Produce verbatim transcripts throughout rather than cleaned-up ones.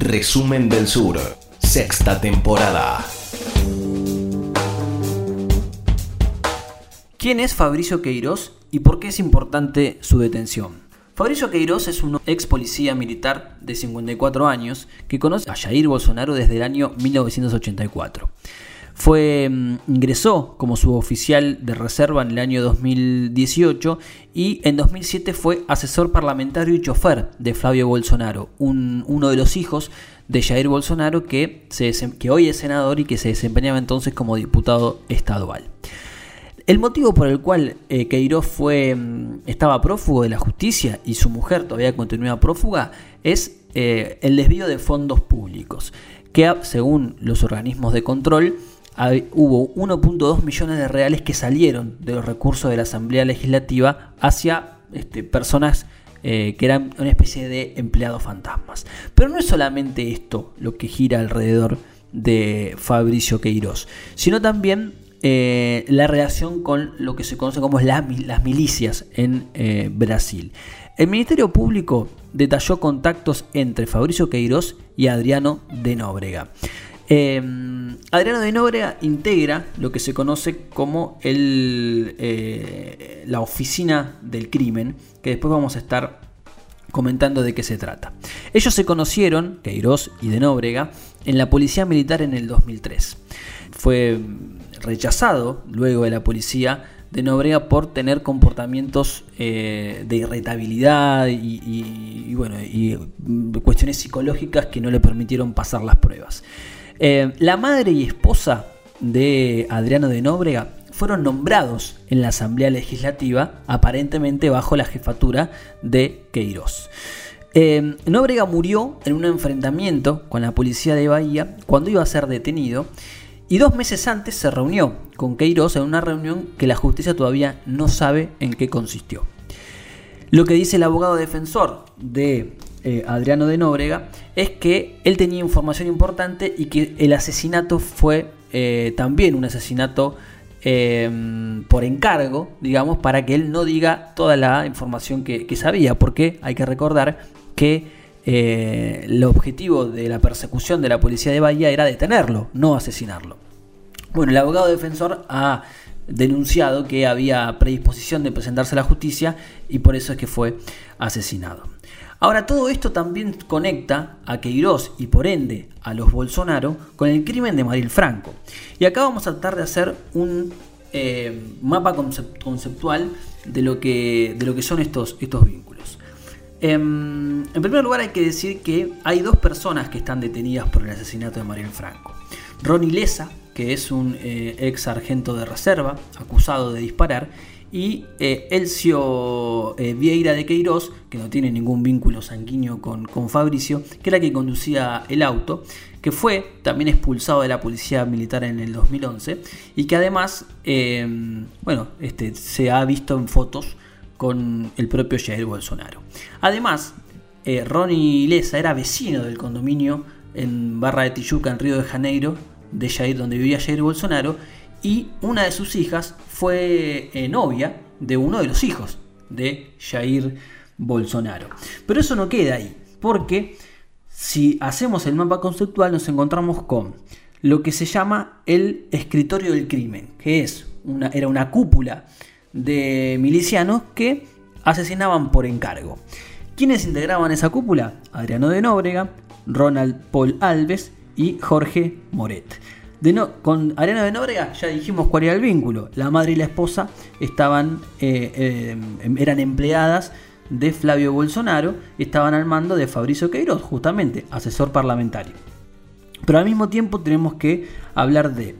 Resumen del Sur, sexta temporada. ¿Quién es Fabricio Queiroz y por qué es importante su detención? Fabricio Queiroz es un ex policía militar de cincuenta y cuatro años que conoce a Jair Bolsonaro desde el año mil novecientos ochenta y cuatro. Fue, ingresó como suboficial de reserva en el año dos mil dieciocho y en dos mil siete fue asesor parlamentario y chofer de Flavio Bolsonaro, un, uno de los hijos de Jair Bolsonaro que, se, que hoy es senador y que se desempeñaba entonces como diputado estadual. El motivo por el cual eh, Queiroz fue, estaba prófugo de la justicia y su mujer todavía continúa prófuga es eh, el desvío de fondos públicos, que según los organismos de control hubo uno punto dos millones de reales que salieron de los recursos de la Asamblea Legislativa hacia este, personas eh, que eran una especie de empleados fantasmas. Pero no es solamente esto lo que gira alrededor de Fabricio Queiroz, sino también eh, la relación con lo que se conoce como la, las milicias en eh, Brasil. El Ministerio Público detalló contactos entre Fabricio Queiroz y Adriano de Nóbrega. Eh, Adriano de Nóbrega integra lo que se conoce como el, eh, la oficina del crimen, que después vamos a estar comentando de qué se trata. Ellos se conocieron, Queiroz y de Nóbrega, en la policía militar en el dos mil tres. Fue rechazado luego de la policía de Nóbrega por tener comportamientos eh, de irritabilidad y, y, y, bueno, y cuestiones psicológicas que no le permitieron pasar las pruebas. Eh, la madre y esposa de Adriano de Nóbrega fueron nombrados en la Asamblea Legislativa, aparentemente bajo la jefatura de Queiroz. Eh, Nóbrega murió en un enfrentamiento con la policía de Bahía cuando iba a ser detenido, y dos meses antes se reunió con Queiroz en una reunión que la justicia todavía no sabe en qué consistió. Lo que dice el abogado defensor de Eh, Adriano de Nóbrega es que él tenía información importante y que el asesinato fue eh, también un asesinato eh, por encargo, digamos, para que él no diga toda la información que, que sabía, porque hay que recordar que eh, el objetivo de la persecución de la policía de Bahía era detenerlo, no asesinarlo. Bueno, el abogado defensor ha denunciado que había predisposición de presentarse a la justicia y por eso es que fue asesinado. Ahora, todo esto también conecta a Queiroz y por ende a los Bolsonaro con el crimen de Marielle Franco. Y acá vamos a tratar de hacer un eh, mapa concept- conceptual de lo que, de lo que son estos, estos vínculos. Eh, en primer lugar hay que decir que hay dos personas que están detenidas por el asesinato de Marielle Franco. Ronnie Lessa, que es un eh, ex sargento de reserva acusado de disparar, y eh, Elcio eh, Vieira de Queiroz, que no tiene ningún vínculo sanguíneo con, con Fabricio, que era quien conducía el auto, que fue también expulsado de la policía militar en el dos mil once y que además eh, bueno, este, se ha visto en fotos con el propio Jair Bolsonaro. Además, eh, Ronnie Lessa era vecino del condominio en Barra de Tijuca, en Río de Janeiro, de Jair, donde vivía Jair Bolsonaro, y una de sus hijas fue eh, novia de uno de los hijos de Jair Bolsonaro. Pero eso no queda ahí, porque si hacemos el mapa conceptual nos encontramos con lo que se llama el escritorio del crimen, que es una, era una cúpula de milicianos que asesinaban por encargo. ¿Quiénes integraban esa cúpula? Adriano de Nóbrega, Ronald Paul Alves y Jorge Moret. De no, con Adriano de Nóbrega ya dijimos cuál era el vínculo. La madre y la esposa estaban, eh, eh, eran empleadas de Flavio Bolsonaro, estaban al mando de Fabricio Queiroz, justamente, asesor parlamentario. Pero al mismo tiempo tenemos que hablar de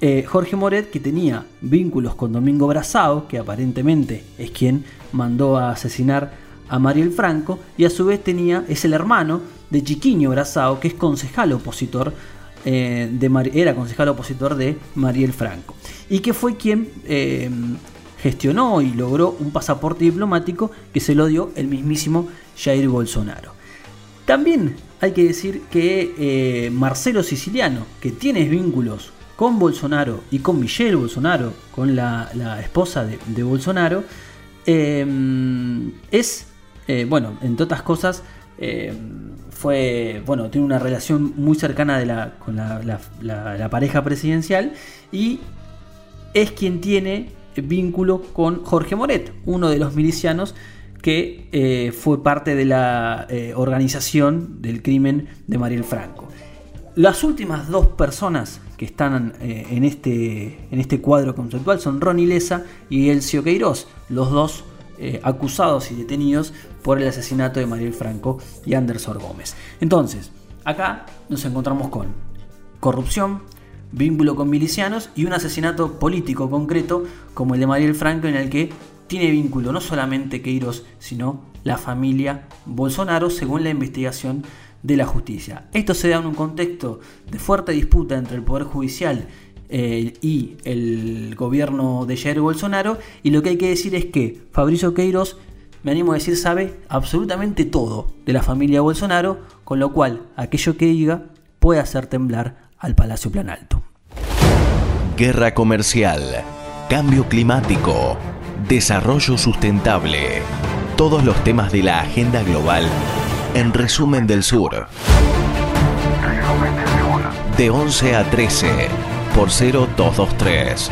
eh, Jorge Moret, que tenía vínculos con Domingo Brazão, que aparentemente es quien mandó a asesinar a Marielle Franco, y a su vez tenía, es el hermano de Chiquinho Brazão, que es concejal opositor De Mar- era concejal opositor de Marielle Franco y que fue quien eh, gestionó y logró un pasaporte diplomático que se lo dio el mismísimo Jair Bolsonaro. También hay que decir que eh, Marcelo Siciliano, que tiene vínculos con Bolsonaro y con Michelle Bolsonaro, con la, la esposa de, de Bolsonaro, eh, es, eh, bueno, entre otras cosas, eh, fue, bueno, tiene una relación muy cercana de la, con la, la, la, la pareja presidencial, y es quien tiene vínculo con Jorge Moret, uno de los milicianos que eh, fue parte de la eh, organización del crimen de Marielle Franco. Las últimas dos personas que están eh, en, este, en este cuadro conceptual son Ronnie Lessa y Elcio Queiroz, los dos eh, acusados y detenidos por el asesinato de Marielle Franco y Anderson Gómez. Entonces, acá nos encontramos con corrupción, vínculo con milicianos y un asesinato político concreto como el de Marielle Franco, en el que tiene vínculo no solamente Queiroz, sino la familia Bolsonaro, según la investigación de la justicia. Esto se da en un contexto de fuerte disputa entre el Poder Judicial eh, y el gobierno de Jair Bolsonaro, y lo que hay que decir es que Fabricio Queiroz, me animo a decir, sabe absolutamente todo de la familia Bolsonaro, con lo cual aquello que diga puede hacer temblar al Palacio Planalto. Guerra comercial, cambio climático, desarrollo sustentable, todos los temas de la agenda global en Resumen del Sur, de once a trece por cero dos dos tres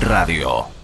Radio.